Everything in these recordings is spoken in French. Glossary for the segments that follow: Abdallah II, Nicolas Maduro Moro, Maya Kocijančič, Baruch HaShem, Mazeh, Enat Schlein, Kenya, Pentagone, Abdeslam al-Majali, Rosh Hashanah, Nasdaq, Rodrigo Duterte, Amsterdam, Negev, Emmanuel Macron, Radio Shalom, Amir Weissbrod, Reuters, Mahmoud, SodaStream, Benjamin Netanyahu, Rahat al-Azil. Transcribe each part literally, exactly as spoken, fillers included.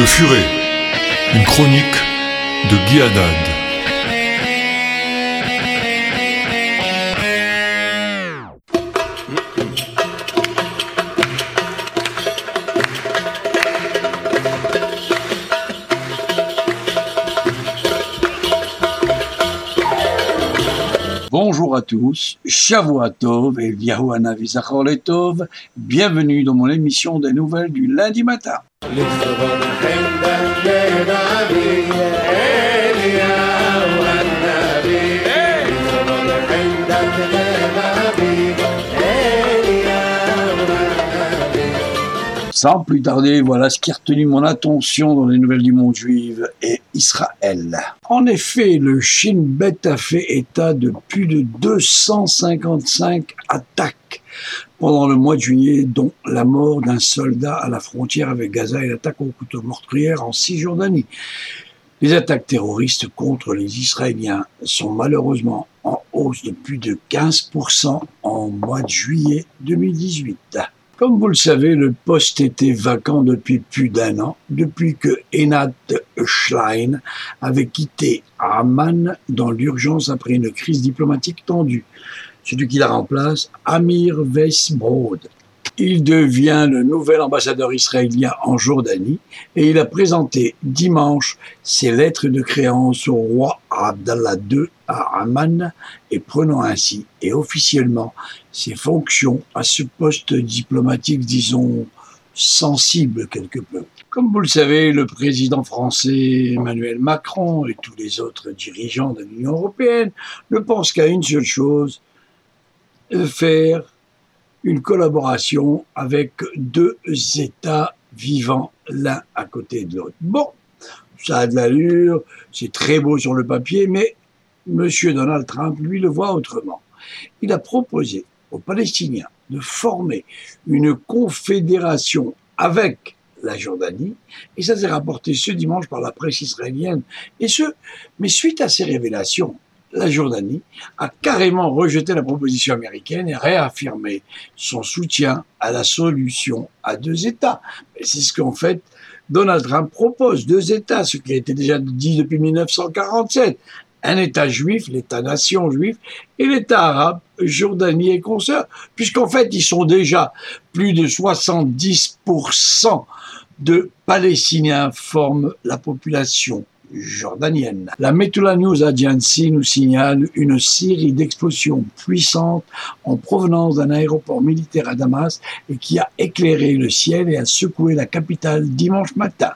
Le Furet, une chronique de Guy Haddad. Bonjour à tous, Shavua Tov et Yahuana Vizachor Letov, bienvenue dans mon émission des nouvelles du lundi matin. Sans plus tarder, voilà ce qui a retenu mon attention dans les nouvelles du monde juif et Israël. En effet, le Shin Bet a fait état de plus de deux cent cinquante-cinq attaques pendant le mois de juillet, dont la mort d'un soldat à la frontière avec Gaza et l'attaque au couteau meurtrière en Cisjordanie. Les attaques terroristes contre les Israéliens sont malheureusement en hausse de plus de quinze pour cent en mois de juillet deux mille dix-huit. Comme vous le savez, le poste était vacant depuis plus d'un an, depuis que Enat Schlein avait quitté Amman dans l'urgence après une crise diplomatique tendue. Celui qui la remplace, Amir Weissbrod. Il devient le nouvel ambassadeur israélien en Jordanie et il a présenté dimanche ses lettres de créance au roi Abdallah deux à Amman et prenant ainsi et officiellement ses fonctions à ce poste diplomatique, disons, sensible quelque peu. Comme vous le savez, le président français Emmanuel Macron et tous les autres dirigeants de l'Union européenne ne pensent qu'à une seule chose, faire une collaboration avec deux États vivants l'un à côté de l'autre. Bon, ça a de l'allure, c'est très beau sur le papier, mais M. Donald Trump, lui, le voit autrement. Il a proposé aux Palestiniens de former une confédération avec la Jordanie, et ça s'est rapporté ce dimanche par la presse israélienne. Et ce, mais suite à ces révélations, la Jordanie a carrément rejeté la proposition américaine et réaffirmé son soutien à la solution à deux États. Et c'est ce qu'en fait Donald Trump propose, deux États, ce qui a été déjà dit depuis dix-neuf cent quarante-sept. Un État juif, l'État-nation juif et l'État arabe, Jordanie et consoeurs, puisqu'en fait ils sont déjà plus de soixante-dix pour cent de Palestiniens forment la population jordanienne. La Métula News Agency nous signale une série d'explosions puissantes en provenance d'un aéroport militaire à Damas et qui a éclairé le ciel et a secoué la capitale dimanche matin.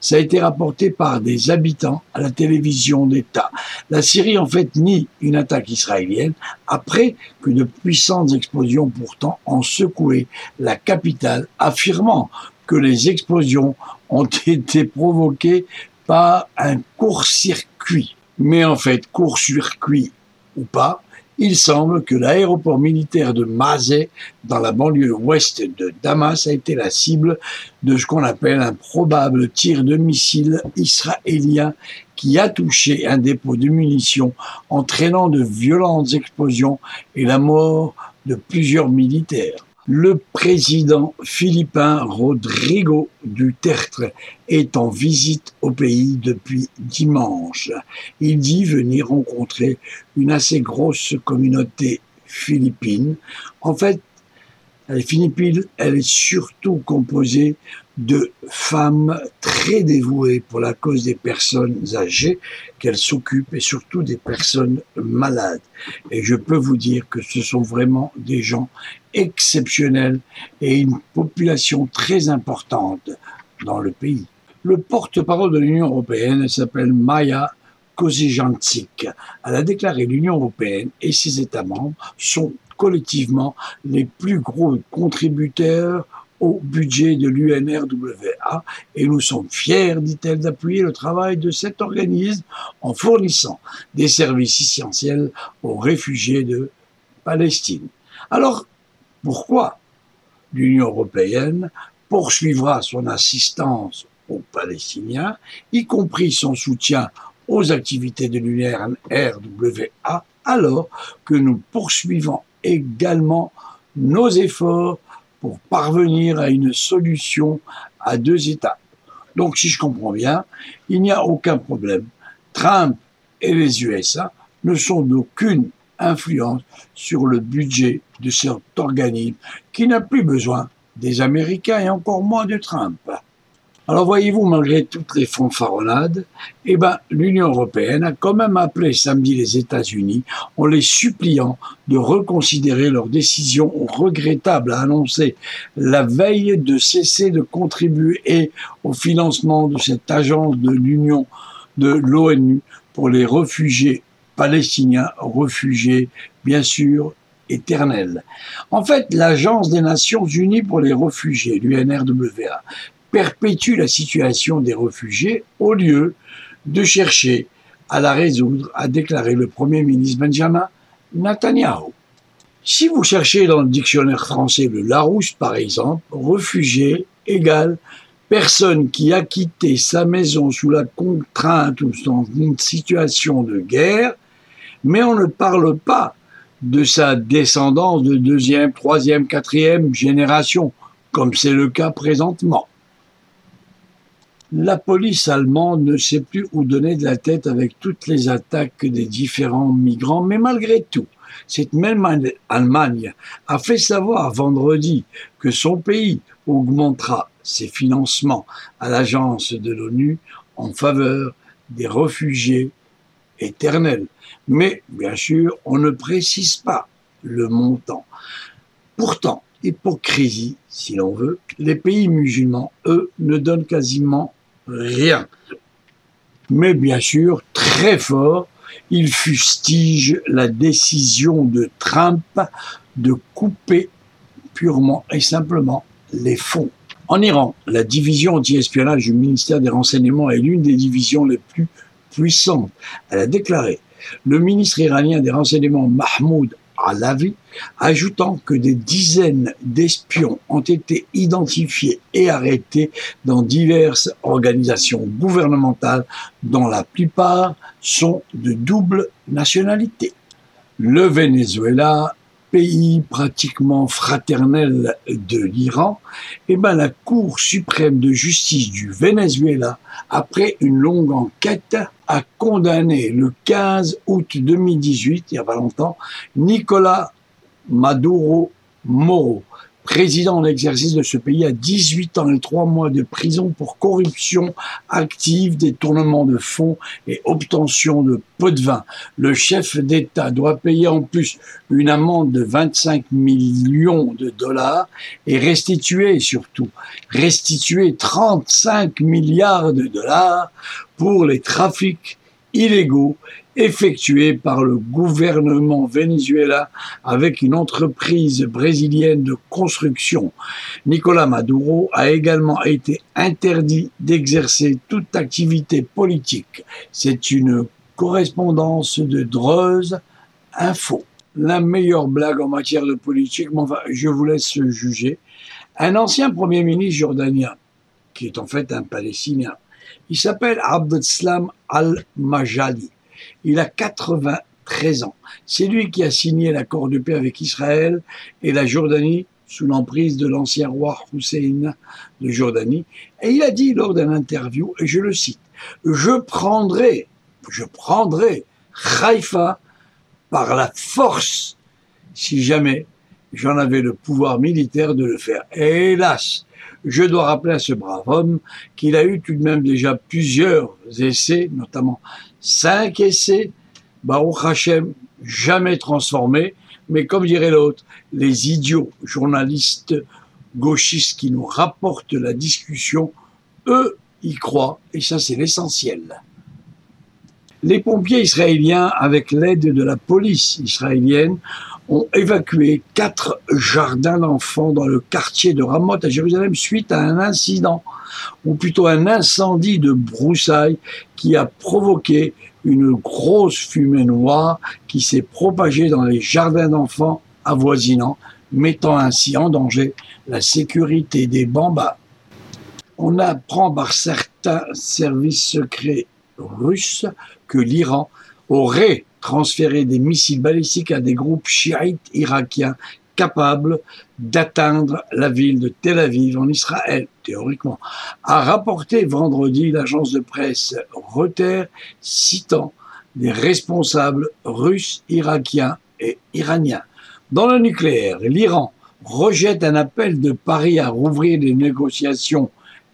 Ça a été rapporté par des habitants à la télévision d'État. La Syrie en fait nie une attaque israélienne après que de puissantes explosions pourtant ont secoué la capitale, affirmant que les explosions ont été provoquées pas un court-circuit. Mais en fait, court-circuit ou pas, il semble que l'aéroport militaire de Mazeh, dans la banlieue ouest de Damas, a été la cible de ce qu'on appelle un probable tir de missile israélien qui a touché un dépôt de munitions, entraînant de violentes explosions et la mort de plusieurs militaires. Le président philippin Rodrigo Duterte est en visite au pays depuis dimanche. Il dit venir rencontrer une assez grosse communauté philippine. En fait, la Philippine, elle est surtout composée de femmes très dévouées pour la cause des personnes âgées qu'elles s'occupent et surtout des personnes malades. Et je peux vous dire que ce sont vraiment des gens exceptionnels et une population très importante dans le pays. Le porte-parole de l'Union européenne s'appelle Maya Kocijančič. Elle a déclaré que l'Union européenne et ses États membres sont collectivement les plus gros contributeurs au budget de l'U N R W A et nous sommes fiers, dit-elle, d'appuyer le travail de cet organisme en fournissant des services essentiels aux réfugiés de Palestine. Alors, pourquoi l'Union européenne poursuivra son assistance aux Palestiniens, y compris son soutien aux activités de l'U N R W A, alors que nous poursuivons également nos efforts pour parvenir à une solution à deux États. Donc, si je comprends bien, il n'y a aucun problème. Trump et les U S A ne sont d'aucune influence sur le budget de cet organisme qui n'a plus besoin des Américains et encore moins de Trump. Alors voyez-vous, malgré toutes les fanfaronnades, eh ben, l'Union européenne a quand même appelé samedi les États-Unis en les suppliant de reconsidérer leur décision regrettable à annoncer la veille de cesser de contribuer au financement de cette agence de l'Union de l'ONU pour les réfugiés palestiniens, réfugiés bien sûr éternels. En fait, l'Agence des Nations Unies pour les réfugiés, l'U N R W A, perpétue la situation des réfugiés au lieu de chercher à la résoudre, a déclaré le Premier ministre Benjamin Netanyahu. Si vous cherchez dans le dictionnaire français le Larousse, par exemple, réfugié égale personne qui a quitté sa maison sous la contrainte ou dans une situation de guerre, mais on ne parle pas de sa descendance de deuxième, troisième, quatrième génération, comme c'est le cas présentement. La police allemande ne sait plus où donner de la tête avec toutes les attaques des différents migrants, mais malgré tout, cette même Allemagne a fait savoir vendredi que son pays augmentera ses financements à l'agence de l'ONU en faveur des réfugiés éternels. Mais, bien sûr, on ne précise pas le montant. Pourtant, hypocrisie, si l'on veut, les pays musulmans, eux, ne donnent quasiment rien. Mais bien sûr, très fort, il fustige la décision de Trump de couper purement et simplement les fonds. En Iran, la division anti-espionnage du ministère des Renseignements est l'une des divisions les plus puissantes. Elle a déclaré le ministre iranien des Renseignements Mahmoud à la vie, ajoutant que des dizaines d'espions ont été identifiés et arrêtés dans diverses organisations gouvernementales, dont la plupart sont de double nationalité. Le Venezuela, pays pratiquement fraternel de l'Iran, eh ben la Cour suprême de justice du Venezuela, après une longue enquête, a condamné le quinze août deux mille dix-huit, il n'y a pas longtemps, Nicolas Maduro Moro, président en exercice de ce pays, à dix-huit ans et trois mois de prison pour corruption active, détournement de fonds et obtention de pots de vin. Le chef d'État doit payer en plus une amende de vingt-cinq millions de dollars et restituer surtout, restituer trente-cinq milliards de dollars pour les trafics illégaux effectué par le gouvernement vénézuélien avec une entreprise brésilienne de construction. Nicolas Maduro a également été interdit d'exercer toute activité politique. C'est une correspondance de Dreuz Info. La meilleure blague en matière de politique, mais enfin, je vous laisse juger. Un ancien premier ministre jordanien, qui est en fait un Palestinien, il s'appelle Abdeslam al-Majali. Il a quatre-vingt-treize ans. C'est lui qui a signé l'accord de paix avec Israël et la Jordanie sous l'emprise de l'ancien roi Hussein de Jordanie. Et il a dit lors d'une interview, et je le cite, « Je prendrai, je prendrai Haïfa par la force si jamais j'en avais le pouvoir militaire de le faire. » Et hélas, je dois rappeler à ce brave homme qu'il a eu tout de même déjà plusieurs essais, notamment cinq essais, Baruch HaShem, jamais transformés, mais comme dirait l'autre, les idiots journalistes gauchistes qui nous rapportent la discussion, eux y croient, et ça c'est l'essentiel. Les pompiers israéliens, avec l'aide de la police israélienne, ont évacué quatre jardins d'enfants dans le quartier de Ramot à Jérusalem suite à un incident, ou plutôt un incendie de broussailles qui a provoqué une grosse fumée noire qui s'est propagée dans les jardins d'enfants avoisinants, mettant ainsi en danger la sécurité des bambins. On apprend par certains services secrets russes que l'Iran aurait transférer des missiles balistiques à des groupes chiites irakiens capable d'atteindre la ville de Tel Aviv en Israël, théoriquement, a rapporté vendredi l'agence de presse Reuters, citant les responsables russes, irakiens et iraniens. Dans le nucléaire, l'Iran rejette un appel de Paris à rouvrir des négociations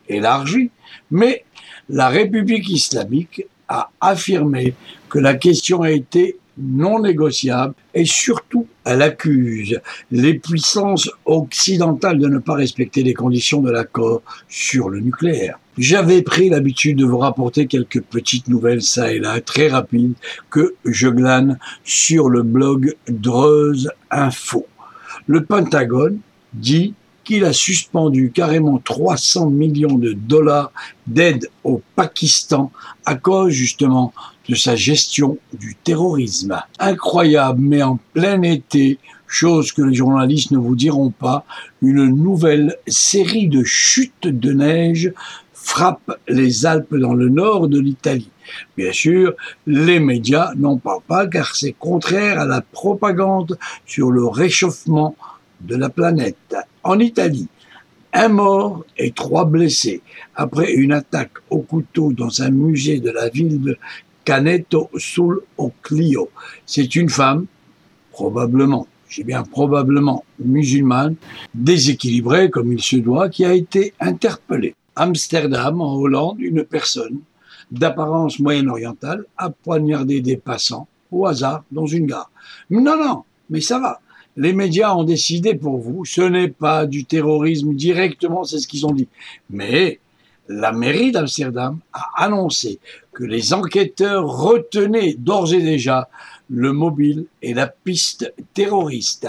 élargies, mais la République islamique a affirmé que la question a été non négociable et surtout elle accuse les puissances occidentales de ne pas respecter les conditions de l'accord sur le nucléaire. J'avais pris l'habitude de vous rapporter quelques petites nouvelles ça et là, très rapides, que je glane sur le blog Dreuz Info. Le Pentagone dit qu'il a suspendu carrément trois cents millions de dollars d'aide au Pakistan à cause justement de sa gestion du terrorisme. Incroyable, mais en plein été, chose que les journalistes ne vous diront pas, une nouvelle série de chutes de neige frappe les Alpes dans le nord de l'Italie. Bien sûr, les médias n'en parlent pas car c'est contraire à la propagande sur le réchauffement de la planète. En Italie, un mort et trois blessés après une attaque au couteau dans un musée de la ville de Canneto sull'Oglio. C'est une femme, probablement, j'ai bien probablement musulmane, déséquilibrée comme il se doit, qui a été interpellée. Amsterdam, en Hollande, une personne d'apparence moyen-orientale a poignardé des passants au hasard dans une gare. Non, non, mais ça va. Les médias ont décidé pour vous, ce n'est pas du terrorisme directement, c'est ce qu'ils ont dit. Mais la mairie d'Amsterdam a annoncé que les enquêteurs retenaient d'ores et déjà le mobile et la piste terroriste.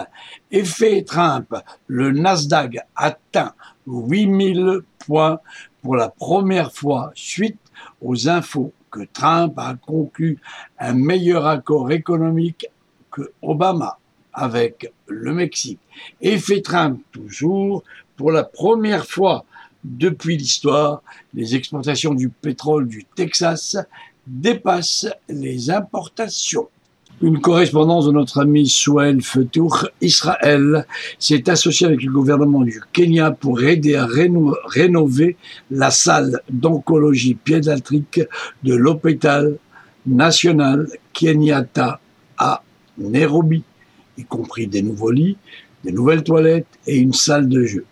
Effet Trump, le Nasdaq atteint huit mille points pour la première fois suite aux infos que Trump a conclu un meilleur accord économique que Obama avec le Mexique. Effet Trump toujours, pour la première fois depuis l'histoire, les exportations du pétrole du Texas dépassent les importations. Une correspondance de notre ami Souel Futur, Israël s'est associé avec le gouvernement du Kenya pour aider à réno- rénover la salle d'oncologie pédiatrique de l'hôpital national Kenyatta à Nairobi, y compris des nouveaux lits, des nouvelles toilettes et une salle de jeu.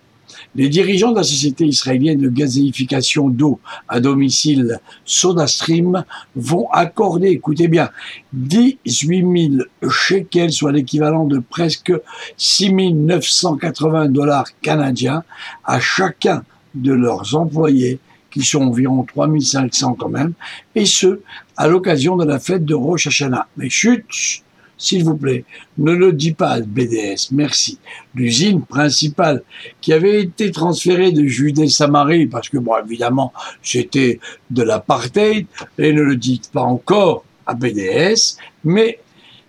Les dirigeants de la société israélienne de gazéification d'eau à domicile SodaStream vont accorder, écoutez bien, dix-huit mille shekels, soit l'équivalent de presque six mille neuf cent quatre-vingts dollars canadiens à chacun de leurs employés, qui sont environ trois mille cinq cents quand même, et ce, à l'occasion de la fête de Rosh Hashanah. Mais chut! S'il vous plaît, ne le dis pas à B D S, merci. L'usine principale qui avait été transférée de Judée-Samarie, parce que, bon, évidemment, c'était de l'apartheid, et ne le dites pas encore à B D S, mais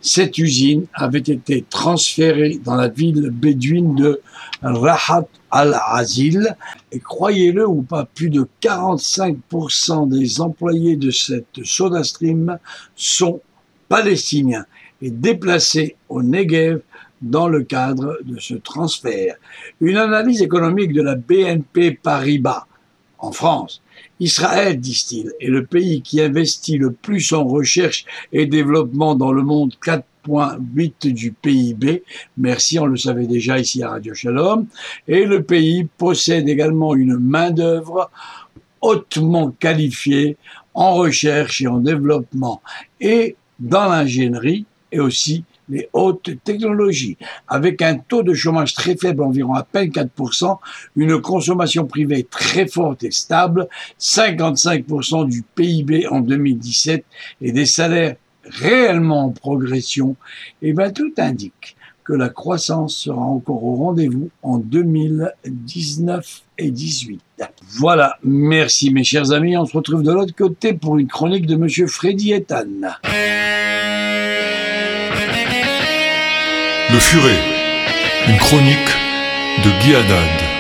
cette usine avait été transférée dans la ville bédouine de Rahat al-Azil, et croyez-le ou pas, plus de quarante-cinq pour cent des employés de cette SodaStream sont palestiniens et déplacés au Negev dans le cadre de ce transfert. Une analyse économique de la B N P Paribas en France. Israël, disent-ils, est le pays qui investit le plus en recherche et développement dans le monde, quatre virgule huit pour cent du P I B. Merci, on le savait déjà ici à Radio Shalom. Et le pays possède également une main-d'œuvre hautement qualifiée en recherche et en développement et dans l'ingénierie et aussi les hautes technologies. Avec un taux de chômage très faible, environ à peine quatre pour cent, une consommation privée très forte et stable, cinquante-cinq pour cent du P I B en deux mille dix-sept et des salaires réellement en progression, et bien tout indique que la croissance sera encore au rendez-vous en deux mille dix-neuf et dix-huit. Voilà, merci mes chers amis, on se retrouve de l'autre côté pour une chronique de Monsieur Freddy Etan. Le Furet, une chronique de Guy Haddad.